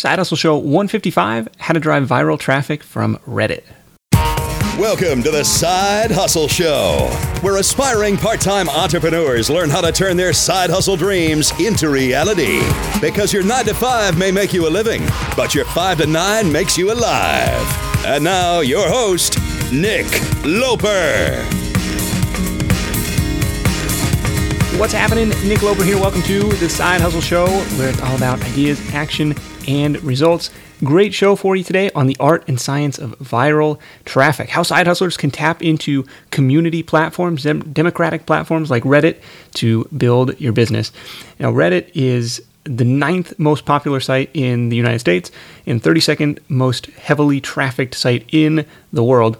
Side Hustle Show 155, How to Drive Viral Traffic from Reddit. Welcome to the Side Hustle Show, where aspiring part-time entrepreneurs learn how to turn their side hustle dreams into reality. Because your 9 to 5 may make you a living, but your 5 to 9 makes you alive. And now, your host, Nick Loper. What's happening? Nick Loper here. Welcome to the Side Hustle Show, where it's all about ideas, action, and results. Great show for you today on the art and science of viral traffic, how side hustlers can tap into community platforms, democratic platforms like Reddit to build your business. Now, Reddit is the 9th most popular site in the United States and 32nd most heavily trafficked site in the world,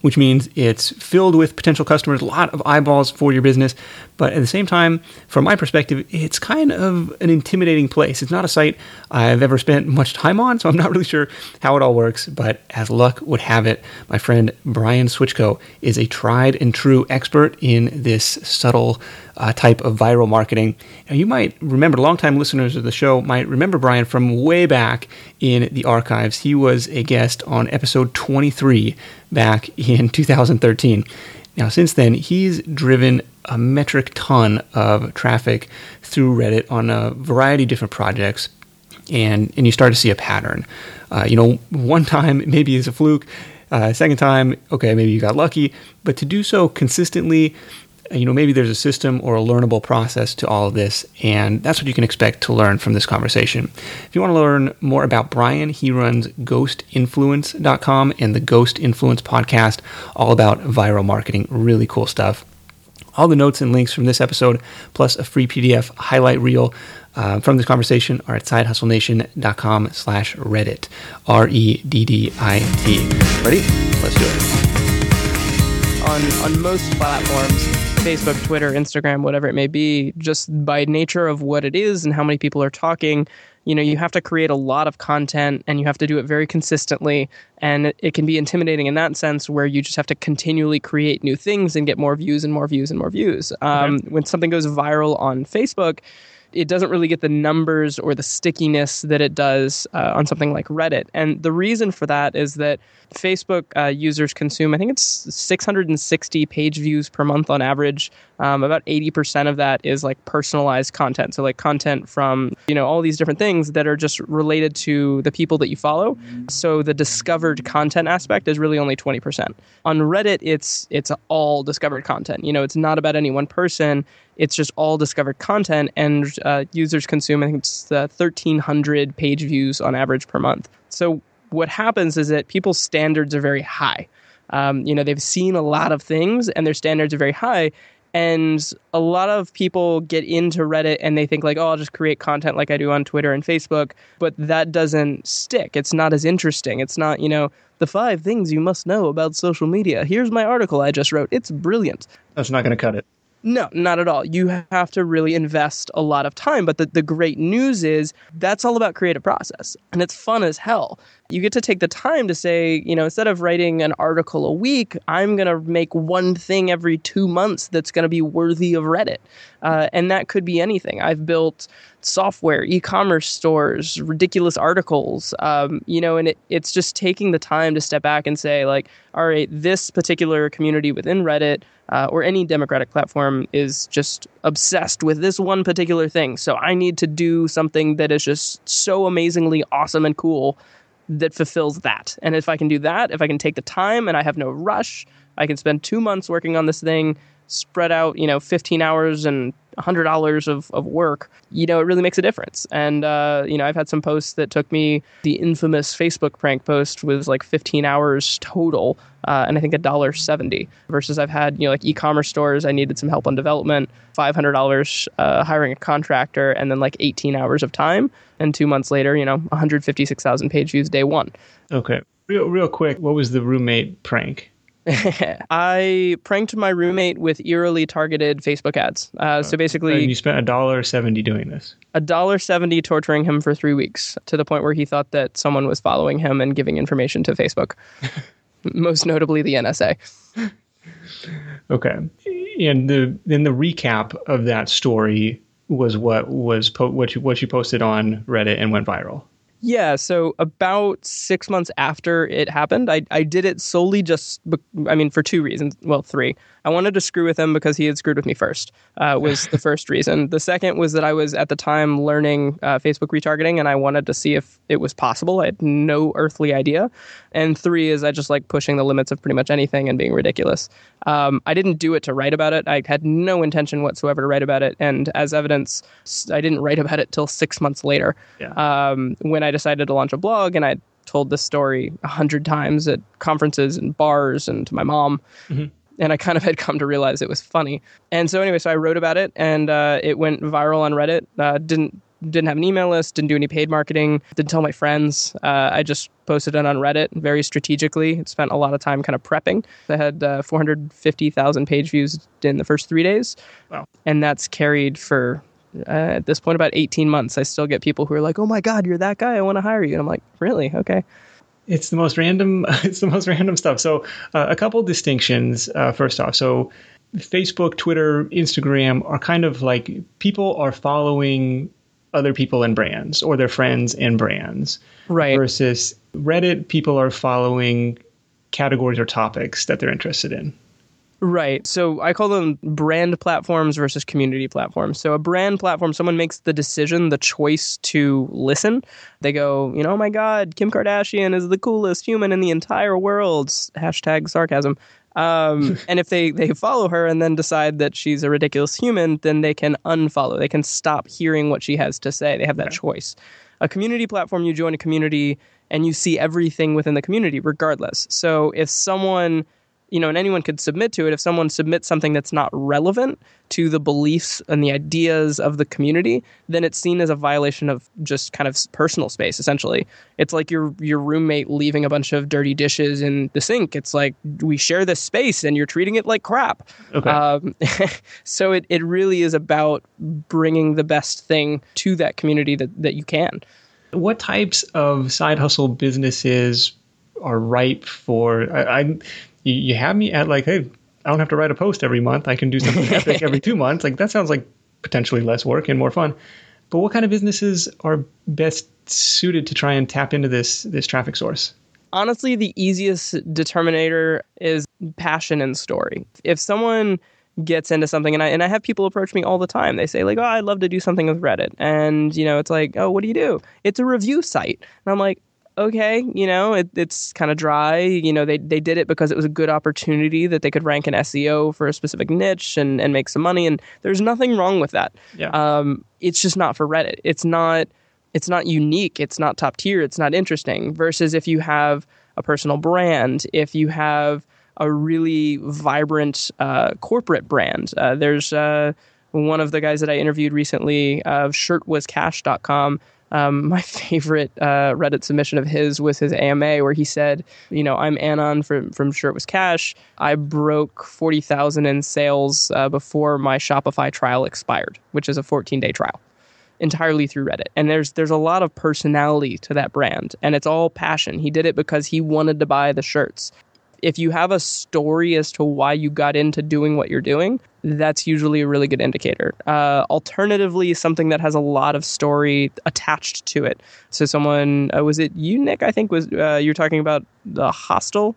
which means it's filled with potential customers, a lot of eyeballs for your business. But at the same time, from my perspective, it's kind of an intimidating place. It's not a site I've ever spent much time on, so I'm not really sure how it all works. But as luck would have it, my friend Brian Swichkow is a tried and true expert in this subtle type of viral marketing. Now, you might remember, longtime listeners of the show might remember Brian from way back in the archives. He was a guest on episode 23 back in 2013. Now, since then, he's driven a metric ton of traffic through Reddit on a variety of different projects, and you start to see a pattern. One time, maybe it's a fluke. Second time, okay, maybe you got lucky. But to do so consistently, maybe there's a system or a learnable process to all of this, and that's what you can expect to learn from this conversation. If you want to learn more about Brian, he runs ghostinfluence.com and the Ghost Influence podcast, all about viral marketing. Really cool stuff. All the notes and links from this episode, plus a free PDF highlight reel from this conversation, are at SideHustleNation.com/Reddit, REDDIT. Ready? Let's do it. On most platforms, Facebook, Twitter, Instagram, whatever it may be, just by nature of what it is and how many people are talking, you have to create a lot of content and you have to do it very consistently. And it can be intimidating in that sense, where you just have to continually create new things and get more views and more views and more views. When something goes viral on Facebook, it doesn't really get the numbers or the stickiness that it does on something like Reddit. And the reason for that is that Facebook users consume, I think it's 660 page views per month on average. About 80% of that is like personalized content. So like content from, all these different things that are just related to the people that you follow. So the discovered content aspect is really only 20%. On Reddit, it's all discovered content. It's not about any one person. It's just all discovered content, and users consume, I think it's 1,300 page views on average per month. So what happens is that people's standards are very high. They've seen a lot of things and their standards are very high. And a lot of people get into Reddit and they think like, oh, I'll just create content like I do on Twitter and Facebook. But that doesn't stick. It's not as interesting. It's not, the 5 things you must know about social media. Here's my article I just wrote. It's brilliant. That's not going to cut it. No, not at all. You have to really invest a lot of time. But the great news is that's all about creative process. And it's fun as hell. You get to take the time to say, instead of writing an article a week, I'm going to make one thing every 2 months that's going to be worthy of Reddit. And that could be anything. I've built software, e-commerce stores, ridiculous articles, and it's just taking the time to step back and say like, all right, this particular community within Reddit or any democratic platform is just obsessed with this one particular thing. So I need to do something that is just so amazingly awesome and cool that fulfills that. And if I can do that, if I can take the time and I have no rush, I can spend 2 months working on this thing, spread out, 15 hours and $100 of work, it really makes a difference. And, I've had some posts that took me, the infamous Facebook prank post was like 15 hours total, and I think $1.70 versus I've had, e-commerce stores. I needed some help on development, $500 hiring a contractor, and then like 18 hours of time. And 2 months later, 156,000 page views day one. Okay. Real quick, what was the roommate prank? I pranked my roommate with eerily targeted Facebook ads. So basically, and you spent $1.70 doing this. $1.70 torturing him for 3 weeks, to the point where he thought that someone was following him and giving information to Facebook, most notably the NSA. Okay, and then the recap of that story was what you posted on Reddit and went viral. Yeah, so about 6 months after it happened, I did it solely just, for two reasons. Well, three. I wanted to screw with him because he had screwed with me first, was the first reason. The second was that I was at the time learning Facebook retargeting, and I wanted to see if it was possible. I had no earthly idea. And three is I just like pushing the limits of pretty much anything and being ridiculous. I didn't do it to write about it. I had no intention whatsoever to write about it. And as evidence, I didn't write about it till 6 months later, when I decided to launch a blog, and I told this story 100 times at conferences and bars and to my mom. Mm-hmm. And I kind of had come to realize it was funny. And so anyway, so I wrote about it, and it went viral on Reddit. Didn't have an email list, didn't do any paid marketing, didn't tell my friends. I just posted it on Reddit very strategically, spent a lot of time kind of prepping. I had 450,000 page views in the first 3 days. Wow. And that's carried for... at this point, about 18 months. I still get people who are like, "Oh my God, you're that guy. I want to hire you." And I'm like, "Really? Okay." It's the most random stuff. So a couple distinctions, first off. So Facebook, Twitter, Instagram are kind of like people are following other people and brands or their friends and brands. Right. Versus Reddit, people are following categories or topics that they're interested in. Right. So I call them brand platforms versus community platforms. So a brand platform, someone makes the decision, the choice to listen. They go, "Oh my God, Kim Kardashian is the coolest human in the entire world." #sarcasm. And if they follow her and then decide that she's a ridiculous human, then they can unfollow. They can stop hearing what she has to say. They have that choice. A community platform, you join a community and you see everything within the community regardless. So if someone... and anyone could submit to it. If someone submits something that's not relevant to the beliefs and the ideas of the community, then it's seen as a violation of just kind of personal space, essentially. It's like your roommate leaving a bunch of dirty dishes in the sink. It's like, we share this space and you're treating it like crap. Okay. So it really is about bringing the best thing to that community that you can. What types of side hustle businesses are ripe for... You have me at like, "Hey, I don't have to write a post every month. I can do something epic every 2 months." Like, that sounds like potentially less work and more fun. But what kind of businesses are best suited to try and tap into this traffic source? Honestly, the easiest determinator is passion and story. If someone gets into something, and I have people approach me all the time. They say like, "Oh, I'd love to do something with Reddit." And, it's like, "Oh, what do you do?" "It's a review site." And I'm like, okay, it's kind of dry. They did it because it was a good opportunity that they could rank in SEO for a specific niche and make some money. And there's nothing wrong with that. Yeah. It's just not for Reddit. It's not unique. It's not top tier. It's not interesting. Versus if you have a personal brand, if you have a really vibrant corporate brand, there's one of the guys that I interviewed recently of ShirtWasCash.com. My favorite Reddit submission of his was his AMA, where he said, "I'm Anon from Shirt Was Cash. I broke 40,000 in sales before my Shopify trial expired," which is a 14-day trial, entirely through Reddit. And there's a lot of personality to that brand, and it's all passion. He did it because he wanted to buy the shirts. If you have a story as to why you got into doing what you're doing, that's usually a really good indicator. Alternatively, something that has a lot of story attached to it. So someone, was it you, Nick, I think, you were talking about the hostel?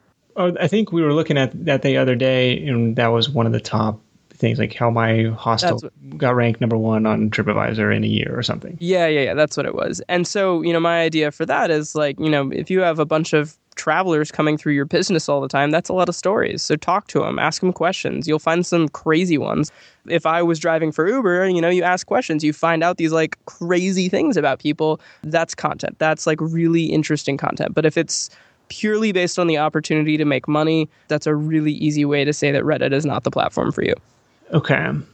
Oh, I think we were looking at that the other day, and that was one of the top things, like how my hostel got ranked number one on TripAdvisor in a year or something. Yeah, that's what it was. And so, my idea for that is like, if you have a bunch of travelers coming through your business all the time, that's a lot of stories. So talk to them, ask them questions. You'll find some crazy ones. If I was driving for Uber, you ask questions, you find out these like crazy things about people. That's content. That's like really interesting content. But if it's purely based on the opportunity to make money, that's a really easy way to say that Reddit is not the platform for you. Okay. I'm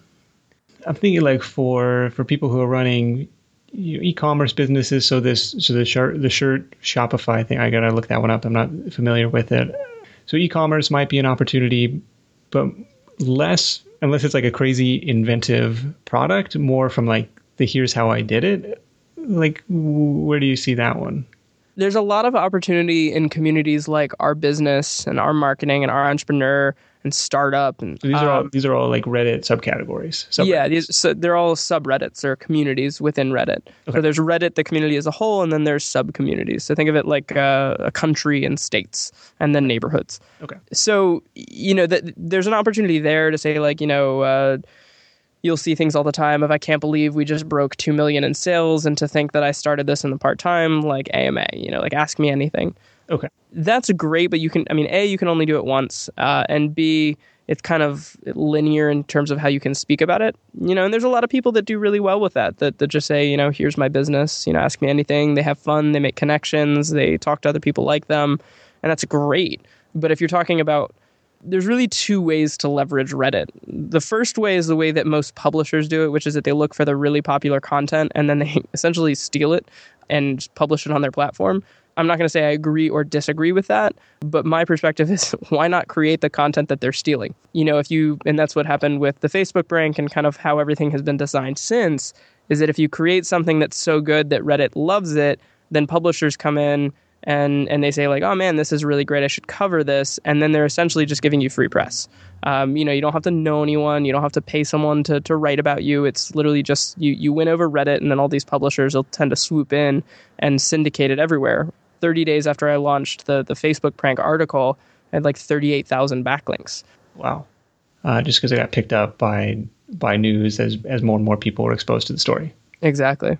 thinking like for people who are running e-commerce businesses, so the shirt Shopify thing, I gotta look that one up. I'm not familiar with it. So e-commerce might be an opportunity, but less, unless it's like a crazy inventive product, more from like the here's how I did it. Like, where do you see that one? There's a lot of opportunity in communities like Our Business and Our Marketing and Our Entrepreneur and startup. And so these are all like Reddit subcategories. Yeah, so they're all subreddits or communities within Reddit. Okay. So there's Reddit, the community as a whole, and then there's subcommunities. So think of it like a country and states, and then neighborhoods. Okay. So there's an opportunity there to say you'll see things all the time of, I can't believe we just broke 2 million in sales, and to think that I started this in the part-time, like AMA, like ask me anything. Okay. That's great, but you can only do it once, and B, it's kind of linear in terms of how you can speak about it. And there's a lot of people that do really well with that just say, here's my business, ask me anything. They have fun, they make connections, they talk to other people like them, and that's great. But if you're talking about, there's really two ways to leverage Reddit. The first way is the way that most publishers do it, which is that they look for the really popular content and then they essentially steal it and publish it on their platform. I'm not going to say I agree or disagree with that, but my perspective is, why not create the content that they're stealing? And that's what happened with the Facebook prank, and kind of how everything has been designed since, is that if you create something that's so good that Reddit loves it, then publishers come in and they say like, oh man, this is really great, I should cover this. And then they're essentially just giving you free press. You don't have to know anyone. You don't have to pay someone to write about you. It's literally just you win over Reddit, and then all these publishers will tend to swoop in and syndicate it everywhere. 30 days after I launched the Facebook prank article, I had like 38,000 backlinks. Wow. Just because it got picked up by news as more and more people were exposed to the story. Exactly.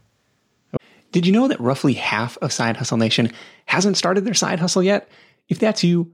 Did you know that roughly half of Side Hustle Nation hasn't started their side hustle yet? If that's you,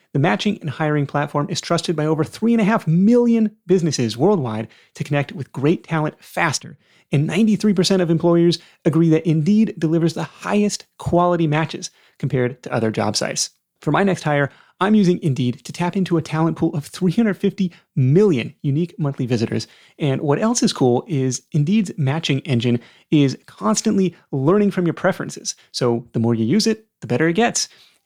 The matching and hiring platform is trusted by over 3.5 million businesses worldwide to connect with great talent faster. And 93% of employers agree that Indeed delivers the highest quality matches compared to other job sites. For my next hire, I'm using Indeed to tap into a talent pool of 350 million unique monthly visitors. And what else is cool is Indeed's matching engine is constantly learning from your preferences. So the more you use it, the better it gets.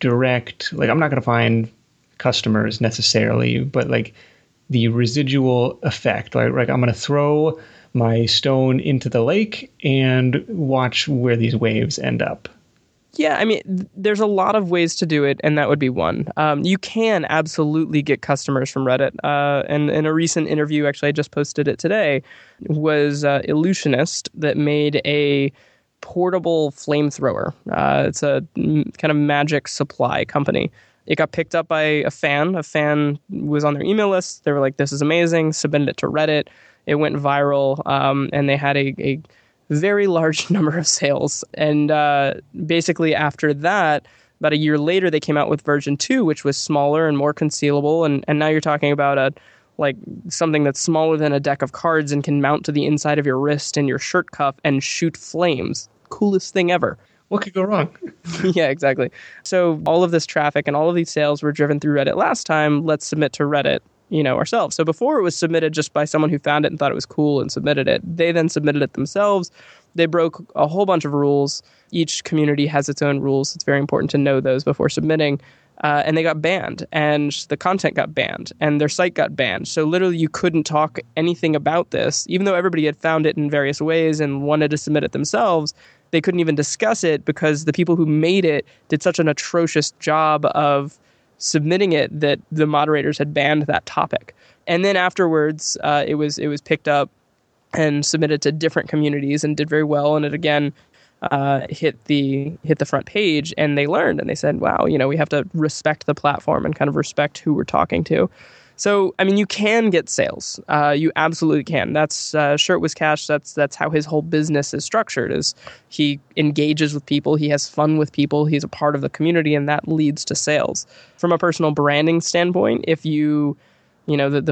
direct, like I'm not going to find customers necessarily, but like the residual effect, right? Like I'm going to throw my stone into the lake and watch where these waves end up. Yeah, I mean, there's a lot of ways to do it, and that would be one. You can absolutely get customers from Reddit. And in a recent interview, actually, I just posted it today, was Illusionist that made a portable flamethrower. It's a kind of magic supply company. It got picked up by a fan. A fan was on their email list. They were like, this is amazing. Submitted it to Reddit. It went viral. And they had a very large number of sales. And basically after that, about a year later, they came out with version 2, which was smaller and more concealable. And now you're talking about something that's smaller than a deck of cards and can mount to the inside of your wrist and your shirt cuff and shoot flames. Coolest thing ever. What could go wrong? Yeah, exactly. So all of this traffic and all of these sales were driven through Reddit last time. Let's submit to Reddit, ourselves. So before it was submitted just by someone who found it and thought it was cool and submitted it. They then submitted it themselves. They broke a whole bunch of rules. Each community has its own rules. It's very important to know those before submitting. And they got banned, and the content got banned, and their site got banned. So literally you couldn't talk anything about this, even though everybody had found it in various ways and wanted to submit it themselves. They couldn't even discuss it because the people who made it did such an atrocious job of submitting it that the moderators had banned that topic. And then afterwards, it was picked up and submitted to different communities and did very well. And it again hit the front page, and they learned and they said, wow, we have to respect the platform and kind of respect who we're talking to. So, you can get sales. You absolutely can. That's ShirtWasCash. That's how his whole business is structured. Is he engages with people, he has fun with people, he's a part of the community, and that leads to sales. From a personal branding standpoint, if the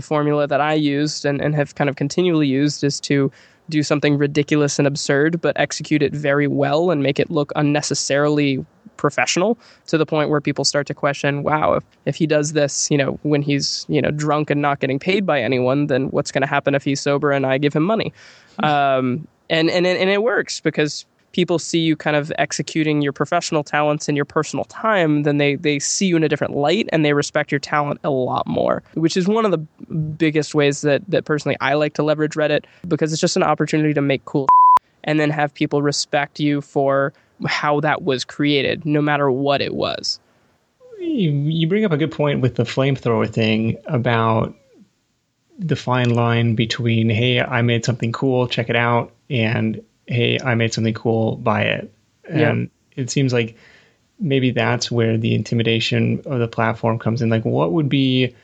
formula that I used and have kind of continually used is to do something ridiculous and absurd, but execute it very well and make it look unnecessarily professional to the point where people start to question, wow, if he does this, when he's, drunk and not getting paid by anyone, then what's going to happen if he's sober and I give him money? And it works because people see you kind of executing your professional talents in your personal time, then they see you in a different light and they respect your talent a lot more, which is one of the biggest ways that personally I like to leverage Reddit, because it's just an opportunity to make cool and then have people respect you for how that was created, no matter what it was. You bring up a good point with the flamethrower thing about the fine line between, hey, I made something cool, check it out, and hey, I made something cool, buy it. And It seems like maybe that's where the intimidation of the platform comes in. Like, what would be,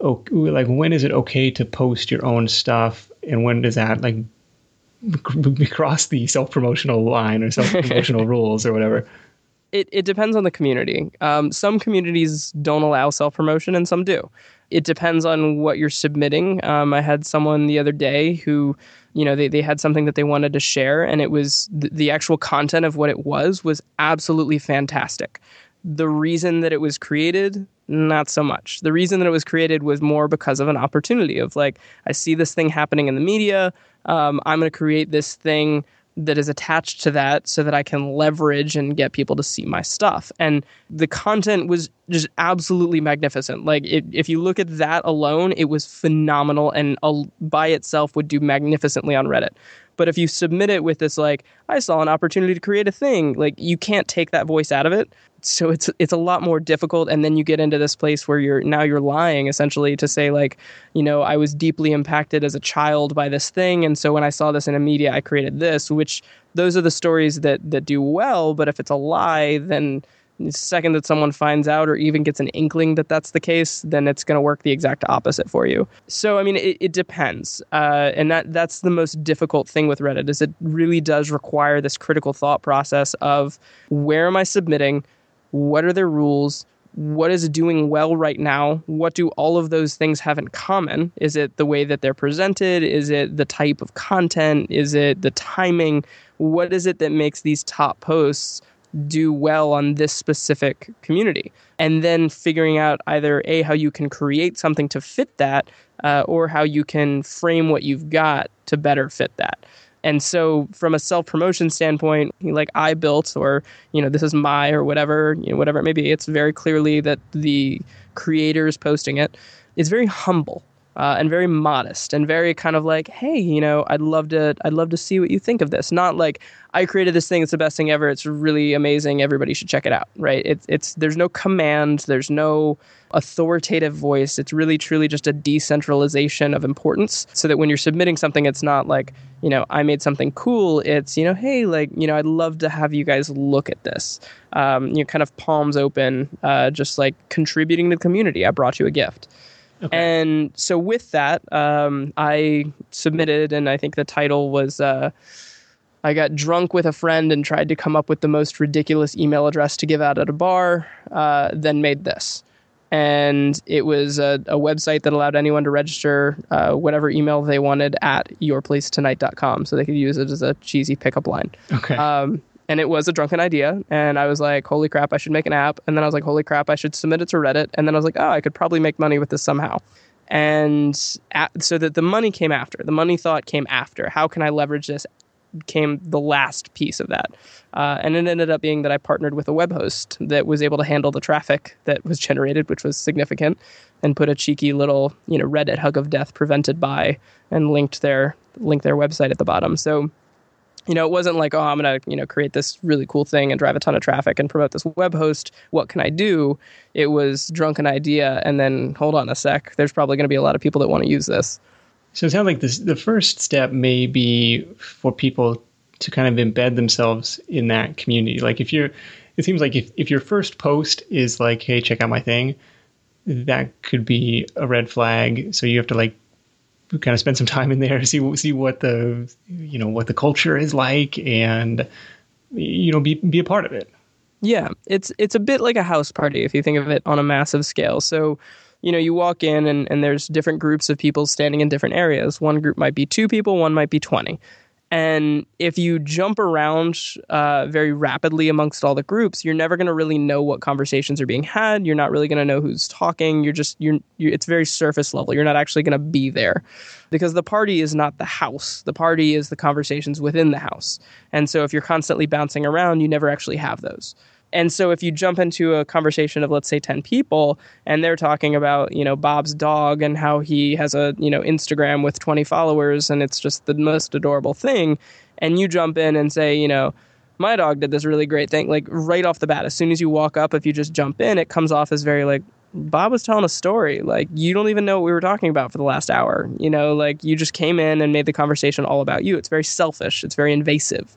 when is it okay to post your own stuff, and when does that, cross the self-promotional line or self-promotional rules or whatever? It depends on the community. Some communities don't allow self-promotion and some do. It depends on what you're submitting. I had someone the other day who, they had something that they wanted to share, and it was the actual content of what it was absolutely fantastic. The reason that it was created, not so much. The reason that it was created was more because of an opportunity of I see this thing happening in the media. I'm going to create this thing that is attached to that so that I can leverage and get people to see my stuff. And the content was just absolutely magnificent. If you look at that alone, it was phenomenal and by itself would do magnificently on Reddit. But if you submit it with this, I saw an opportunity to create a thing, you can't take that voice out of it. So it's a lot more difficult. And then you get into this place where you're lying essentially to say I was deeply impacted as a child by this thing. And so when I saw this in a media, I created this, which those are the stories that do well. But if it's a lie, then the second that someone finds out or even gets an inkling that that's the case, then it's going to work the exact opposite for you. So, it depends. And that's the most difficult thing with Reddit is it really does require this critical thought process of where am I submitting? What are their rules? What is doing well right now? What do all of those things have in common? Is it the way that they're presented? Is it the type of content? Is it the timing? What is it that makes these top posts do well on this specific community? And then figuring out either A, how you can create something to fit that, or how you can frame what you've got to better fit that. And so from a self-promotion standpoint, I built, or, this is my, or whatever, whatever it may be, it's very clearly that the creators posting it is very humble and very modest and very kind of hey, I'd love to see what you think of this. Not I created this thing, it's the best thing ever, it's really amazing, everybody should check it out, right? There's no command, there's no authoritative voice. It's really truly just a decentralization of importance so that when you're submitting something, it's not I made something cool. It's, hey, I'd love to have you guys look at this. Kind of palms open, just contributing to the community. I brought you a gift. Okay. And so with that, I submitted, and I think the title was, I got drunk with a friend and tried to come up with the most ridiculous email address to give out at a bar, then made this. And it was a website that allowed anyone to register whatever email they wanted at yourplacetonight.com. So they could use it as a cheesy pickup line. Okay. And it was a drunken idea. And I was like, holy crap, I should make an app. And then I was like, holy crap, I should submit it to Reddit. And then I was like, oh, I could probably make money with this somehow. And so that the money came after. The money thought came after. How can I leverage this? Came the last piece of that. And it ended up being that I partnered with a web host that was able to handle the traffic that was generated, which was significant, and put a cheeky little, Reddit hug of death prevented by, and linked their website at the bottom. So, it wasn't like, oh, I'm going to, create this really cool thing and drive a ton of traffic and promote this web host. What can I do? It was drunken idea. And then hold on a sec, there's probably going to be a lot of people that want to use this. So it sounds like the first step may be for people to kind of embed themselves in that community. Like it seems like if your first post is like, hey, check out my thing, that could be a red flag. So you have to kind of spend some time in there, see what the, what the culture is like, and, be a part of it. Yeah. It's a bit like a house party if you think of it on a massive scale. So, you walk in and there's different groups of people standing in different areas. One group might be 2 people, one might be 20. And if you jump around very rapidly amongst all the groups, you're never going to really know what conversations are being had. You're not really going to know who's talking. It's very surface level. You're not actually going to be there, because the party is not the house. The party is the conversations within the house. And so if you're constantly bouncing around, you never actually have those. And so if you jump into a conversation of, let's say, 10 people, and they're talking about, Bob's dog and how he has a, Instagram with 20 followers, and it's just the most adorable thing, and you jump in and say, my dog did this really great thing, like right off the bat, as soon as you walk up, if you just jump in, it comes off as very like, Bob was telling a story, like you don't even know what we were talking about for the last hour, like you just came in and made the conversation all about you. It's very selfish. It's very invasive.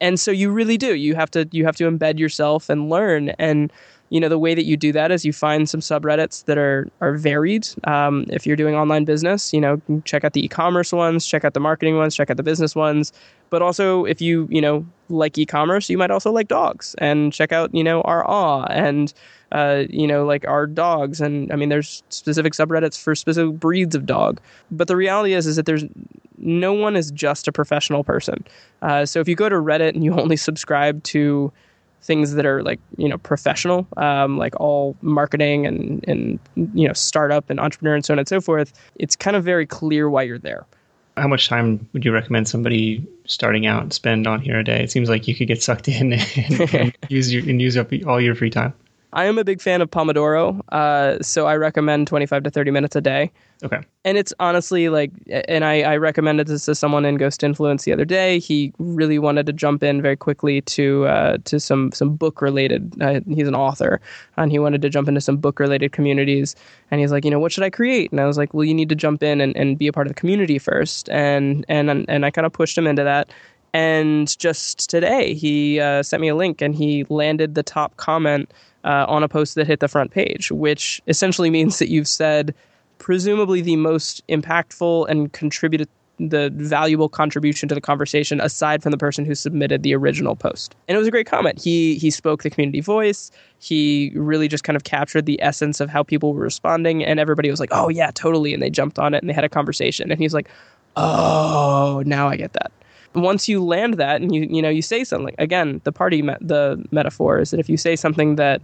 And so you really do. You have to embed yourself and learn. And, the way that you do that is you find some subreddits that are varied. If you're doing online business, check out the e-commerce ones, check out the marketing ones, check out the business ones. But also if you, like e-commerce, you might also like dogs, and check out, our awe and, like our dogs. And I mean, there's specific subreddits for specific breeds of dog. But the reality is that there's no one is just a professional person. So if you go to Reddit and you only subscribe to things that are like, professional, like all marketing and, startup and entrepreneur and so on and so forth, it's kind of very clear why you're there. How much time would you recommend somebody starting out spend on here a day? It seems like you could get sucked in and use up all your free time. I am a big fan of Pomodoro, so I recommend 25 to 30 minutes a day. Okay. And it's honestly I recommended this to someone in Ghost Influence the other day. He really wanted to jump in very quickly to some book-related, he's an author, and he wanted to jump into some book-related communities. And he's like, what should I create? And I was like, well, you need to jump in and be a part of the community first. And I kind of pushed him into that. And just today, he sent me a link, and he landed the top comment on a post that hit the front page, which essentially means that you've said presumably the most impactful and contributed the valuable contribution to the conversation aside from the person who submitted the original post. And it was a great comment. He spoke the community voice. He really just kind of captured the essence of how people were responding, and everybody was like, oh, yeah, totally. And they jumped on it and they had a conversation. And he's like, oh, now I get that. Once you land that and you say something, again, the metaphor is that if you say something that,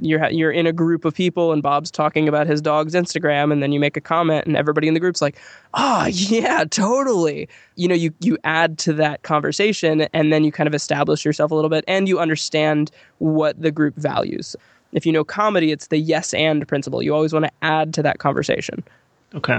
you're in a group of people and Bob's talking about his dog's Instagram, and then you make a comment and everybody in the group's like, oh, yeah, totally. You add to that conversation, and then you kind of establish yourself a little bit, and you understand what the group values. If you know comedy, it's the yes and principle. You always want to add to that conversation. Okay.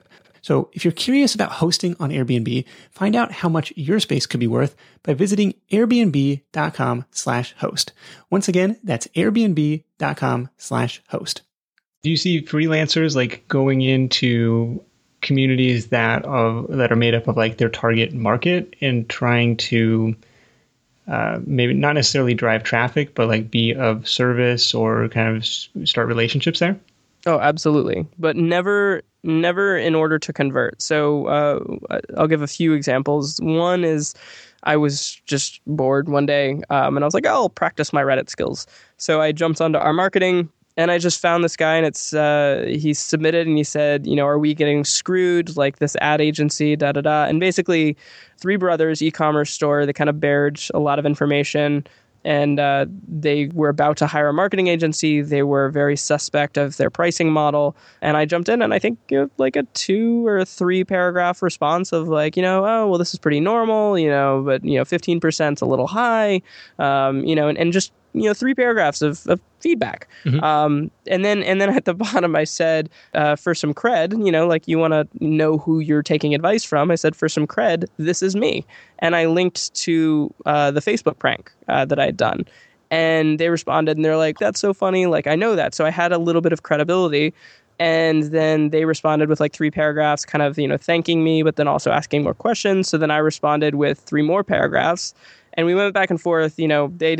So if you're curious about hosting on Airbnb, find out how much your space could be worth by visiting airbnb.com/host. Once again, that's airbnb.com/host. Do you see freelancers like going into communities that are made up of like their target market and trying to maybe not necessarily drive traffic, but like be of service or kind of start relationships there? Oh, absolutely. But never in order to convert. So I'll give a few examples. One is I was just bored one day and I was like, I'll practice my Reddit skills. So I jumped onto our marketing and I just found this guy, and it's he submitted and he said, you know, are we getting screwed like this ad agency, And basically three brothers, e-commerce store, they kind of bared a lot of information. And they were about to hire a marketing agency. They were very suspect of their pricing model. And I jumped in and I think like a 2 or 3 paragraph response of like, you know, oh, well, this is pretty normal, you know, but, you know, 15% is a little high, you know, and just, you know, 3 paragraphs of feedback. Mm-hmm. And then at the bottom, I said, for some cred, you know, like you want to know who you're taking advice from. I said, for some cred, this is me. And I linked to the Facebook prank that I had done. And they responded and they're like, that's so funny. Like, I know that. So I had a little bit of credibility. And then they responded with like 3 paragraphs kind of, you know, thanking me, but then also asking more questions. So then I responded with 3 more paragraphs. And we went back and forth, you know, I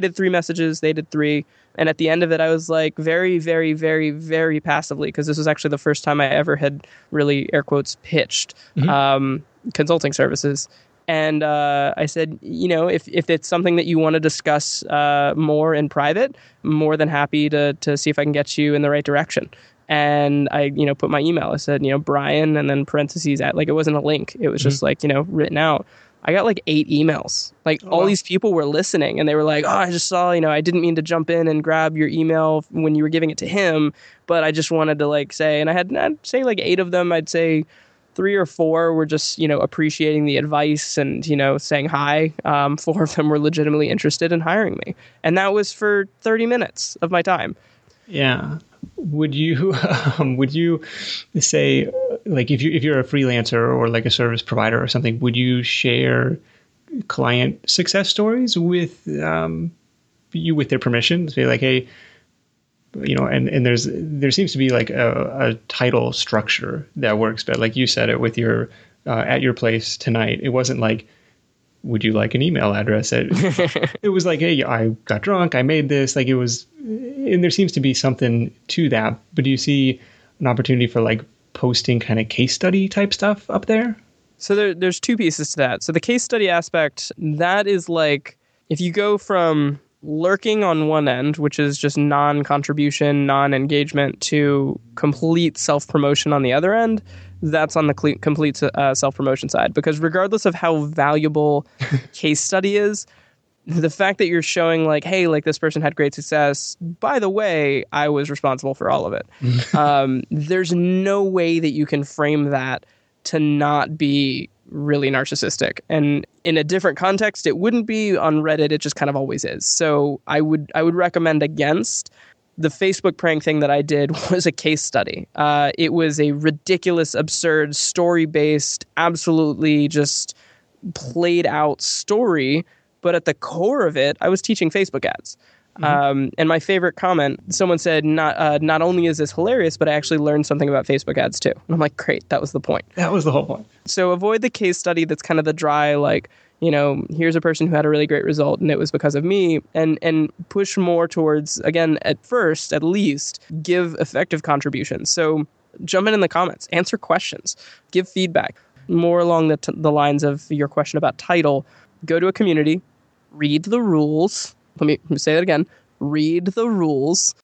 did 3 messages, they did 3. And at the end of it, I was like very, very, very, very passively, because this was actually the first time I ever had really, air quotes, pitched consulting services. And I said, you know, if it's something that you want to discuss more in private, more than happy to see if I can get you in the right direction. And I, you know, put my email. I said, you know, Brian, and then parentheses at, like, it wasn't a link. It was just like, you know, written out. I got like 8 emails. Like these people were listening and they were like, oh, I just saw, you know, I didn't mean to jump in and grab your email when you were giving it to him, but I just wanted to like say, and I'd say like 8 of them, I'd say 3 or 4 were just, you know, appreciating the advice and, you know, saying hi. 4 of them were legitimately interested in hiring me. And that was for 30 minutes of my time. Yeah. Would you say, like, if you're a freelancer or like a service provider or something, would you share client success stories with you with their permission? Say like, hey, you know, and there seems to be like a title structure that works, but like you said it with your at your place tonight, it wasn't like, would you like an email address? It was like, hey, I got drunk, I made this. Like it was, and there seems to be something to that. But do you see an opportunity for like posting kind of case study type stuff up there? So there's 2 pieces to that. So the case study aspect, that is like, if you go from lurking on one end, which is just non-contribution, non-engagement, to complete self-promotion on the other end, that's on the complete self-promotion side. Because regardless of how valuable case study is, the fact that you're showing like, hey, like this person had great success, by the way, I was responsible for all of it. There's no way that you can frame that to not be really narcissistic. And in a different context, it wouldn't be. On Reddit, it just kind of always is. So I would recommend against. The Facebook prank thing that I did was a case study. It was a ridiculous, absurd, story-based, absolutely just played-out story. But at the core of it, I was teaching Facebook ads. Mm-hmm. And my favorite comment, someone said, not only is this hilarious, but I actually learned something about Facebook ads too. And I'm like, great, that was the point. That was the whole point. So avoid the case study that's kind of the dry, like, you know, here's a person who had a really great result and it was because of me, and push more towards, again, at first, at least, give effective contributions. So jump in the comments, answer questions, give feedback. More along the lines of your question about title, go to a community, read the rules. Let me say that again. Read the rules.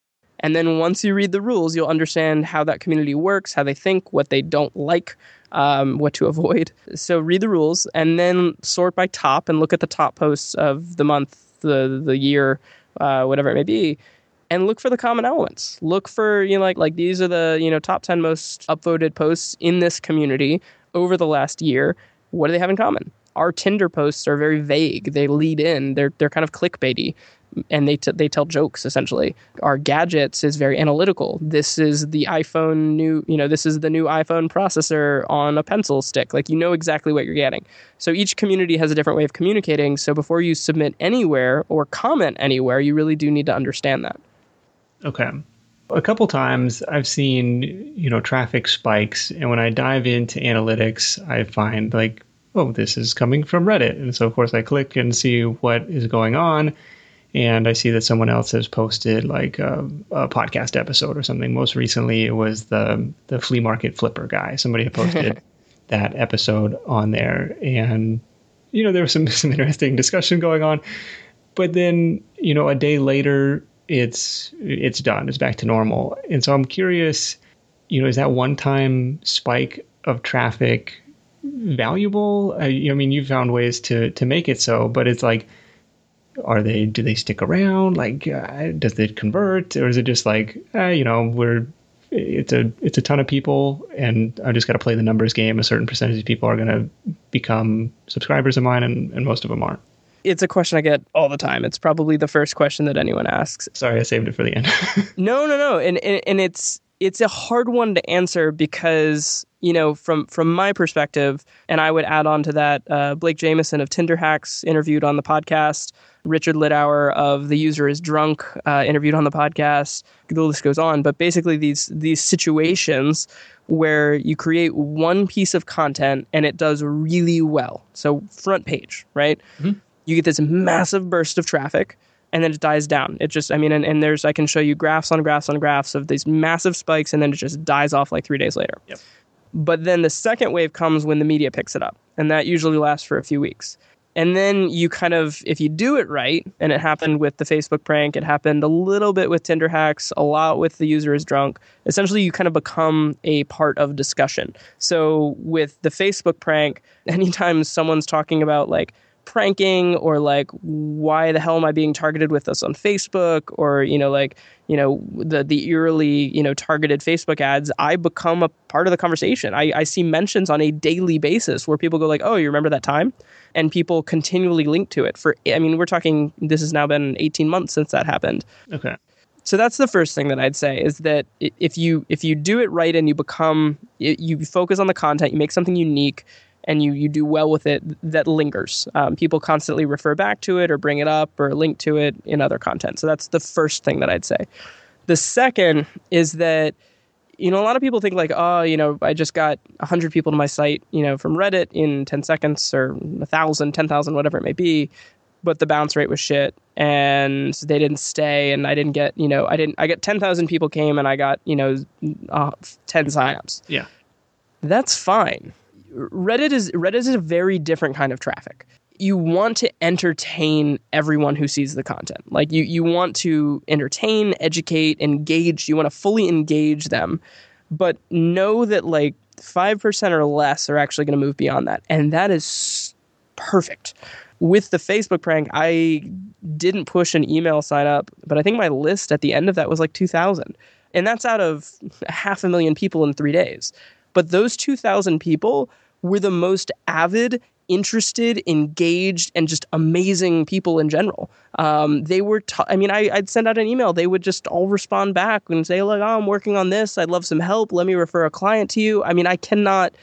And then once you read the rules, you'll understand how that community works, how they think, what they don't like, what to avoid. So read the rules and then sort by top and look at the top posts of the month, the year, whatever it may be, and look for the common elements. Look for, you know, like these are the, you know, top 10 most upvoted posts in this community over the last year. What do they have in common? our Tinder posts are very vague. They lead in. They're kind of clickbaity, and they tell jokes essentially. Our gadgets is very analytical. This is the iPhone new, this is the new iPhone processor on a pencil stick. Like, you know exactly what you're getting. So each community has a different way of communicating. So before you submit anywhere or comment anywhere, you really do need to understand that. Okay. A couple times I've seen, traffic spikes. And when I dive into analytics, I find like, oh, this is coming from Reddit. And so, of course, I click and see what is going on. And I see that someone else has posted like a podcast episode or something. Most recently, it was the flea market flipper guy. Somebody had posted that episode on there. And, there was some interesting discussion going on. But then, a day later, it's done. It's back to normal. And so I'm curious, is that one-time spike of traffic valuable? I mean, you've found ways to make it so, but it's like, do they stick around? Like, does it convert? Or is it just like, it's a ton of people and I've just got to play the numbers game. A certain percentage of people are going to become subscribers of mine and most of them aren't. It's a question I get all the time. It's probably the first question that anyone asks. Sorry, I saved it for the end. No. And it's a hard one to answer because, from my perspective, and I would add on to that, Blake Jameson of Tinder Hacks interviewed on the podcast, Richard Littauer of The User is Drunk interviewed on the podcast. The list goes on. But basically these situations where you create one piece of content and it does really well. So front page, right? Mm-hmm. You get this massive burst of traffic and then it dies down. It just, and there's, I can show you graphs on graphs on graphs of these massive spikes and then it just dies off like 3 days later. Yep. But then the second wave comes when the media picks it up, and that usually lasts for a few weeks. And then you kind of, if you do it right, and it happened with the Facebook prank, it happened a little bit with Tinder Hacks, a lot with The User is Drunk, essentially you kind of become a part of discussion. So with the Facebook prank, anytime someone's talking about like pranking or like, why the hell am I being targeted with this on Facebook? Or, the eerily, targeted Facebook ads, I become a part of the conversation. I see mentions on a daily basis where people go like, oh, you remember that time? And people continually link to it we're talking, this has now been 18 months since that happened. Okay. So that's the first thing that I'd say is that if you do it right and you become, you focus on the content, you make something unique, and you do well with it, that lingers. People constantly refer back to it or bring it up or link to it in other content. So that's the first thing that I'd say. The second is that, a lot of people think like, I just got 100 people to my site, from Reddit in 10 seconds or 1,000, 10,000, whatever it may be. But the bounce rate was shit and they didn't stay. And I didn't get, I got 10,000 people came and I got, 10 signups. Yeah. That's fine. Reddit is a very different kind of traffic. You want to entertain everyone who sees the content. Like you want to entertain, educate, engage. You want to fully engage them, but know that like 5% or less are actually going to move beyond that. And that is perfect. With the Facebook prank, I didn't push an email sign up, but I think my list at the end of that was like 2,000. And that's out of 500,000 people in 3 days. But those 2,000 people were the most avid, interested, engaged, and just amazing people in general. They were, I'd send out an email. They would just all respond back and say, like, oh, I'm working on this. I'd love some help. Let me refer a client to you. I cannot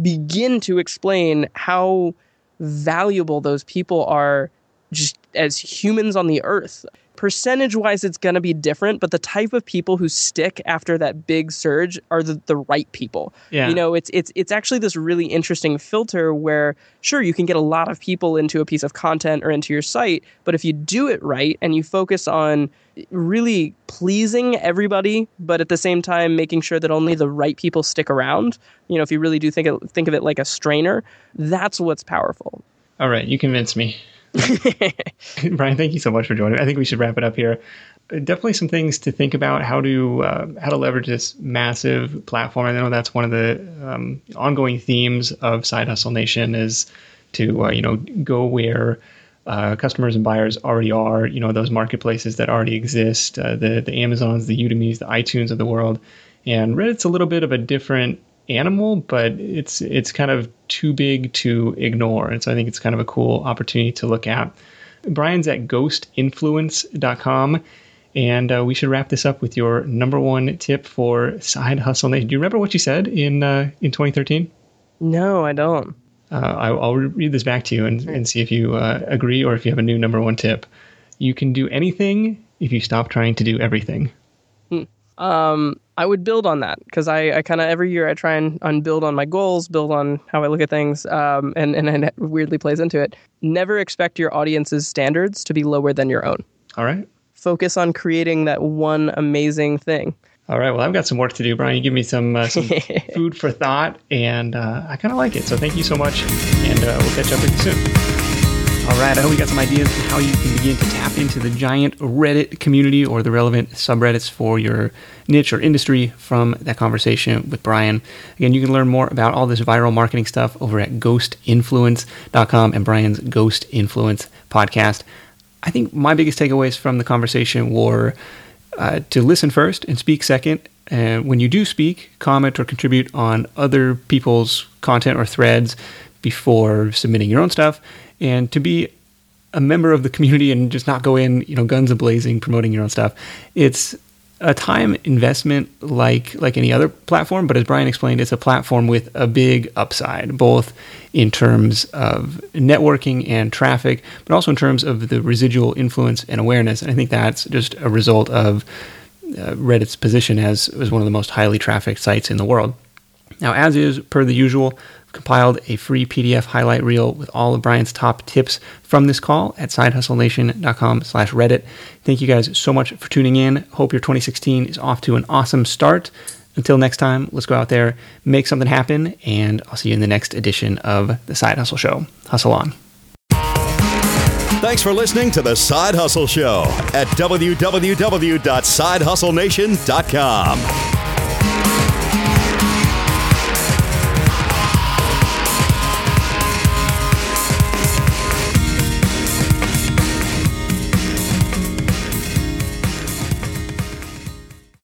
begin to explain how valuable those people are just as humans on the earth. Percentage-wise, it's going to be different, but the type of people who stick after that big surge are the right people. Yeah. It's actually this really interesting filter where, sure, you can get a lot of people into a piece of content or into your site, but if you do it right and you focus on really pleasing everybody, but at the same time making sure that only the right people stick around, if you really do think of it like a strainer, that's what's powerful. All right, you convinced me. Brian, thank you so much for joining me. I think we should wrap it up here. Definitely some things to think about, how to leverage this massive platform. I know that's one of the ongoing themes of Side Hustle Nation is to go where customers and buyers already are. Those marketplaces that already exist, the Amazons, the Udemys, the iTunes of the world, and Reddit's a little bit of a different animal, but it's kind of too big to ignore. And so I think it's kind of a cool opportunity to look at. Brian's at ghostinfluence.com. And we should wrap this up with your number one tip for Side Hustle Nation. Do you remember what you said in 2013? No, I don't. I'll read this back to you and see if you agree or if you have a new number one tip. You can do anything if you stop trying to do everything. I would build on that because I kind of every year I try and build on my goals, build on how I look at things, and it weirdly plays into it. Never expect your audience's standards to be lower than your own. All right. Focus on creating that one amazing thing. All right. Well, I've got some work to do, Brian. You give me some food for thought, and I kind of like it. So thank you so much, and we'll catch up with you soon. All right. I hope you got some ideas on how you can begin to tap into the giant Reddit community or the relevant subreddits for your niche or industry from that conversation with Brian. Again, you can learn more about all this viral marketing stuff over at ghostinfluence.com and Brian's Ghost Influence podcast. I think my biggest takeaways from the conversation were to listen first and speak second. And when you do speak, comment or contribute on other people's content or threads before submitting your own stuff. And to be a member of the community and just not go in, guns a-blazing, promoting your own stuff. It's a time investment like any other platform, but as Brian explained, it's a platform with a big upside, both in terms of networking and traffic, but also in terms of the residual influence and awareness. And I think that's just a result of Reddit's position as one of the most highly trafficked sites in the world. Now, as is per the usual, I've compiled a free PDF highlight reel with all of Brian's top tips from this call at sidehustlenation.com/Reddit. Thank you guys so much for tuning in. Hope your 2016 is off to an awesome start. Until next time, let's go out there, make something happen, and I'll see you in the next edition of The Side Hustle Show. Hustle on. Thanks for listening to The Side Hustle Show at www.sidehustlenation.com.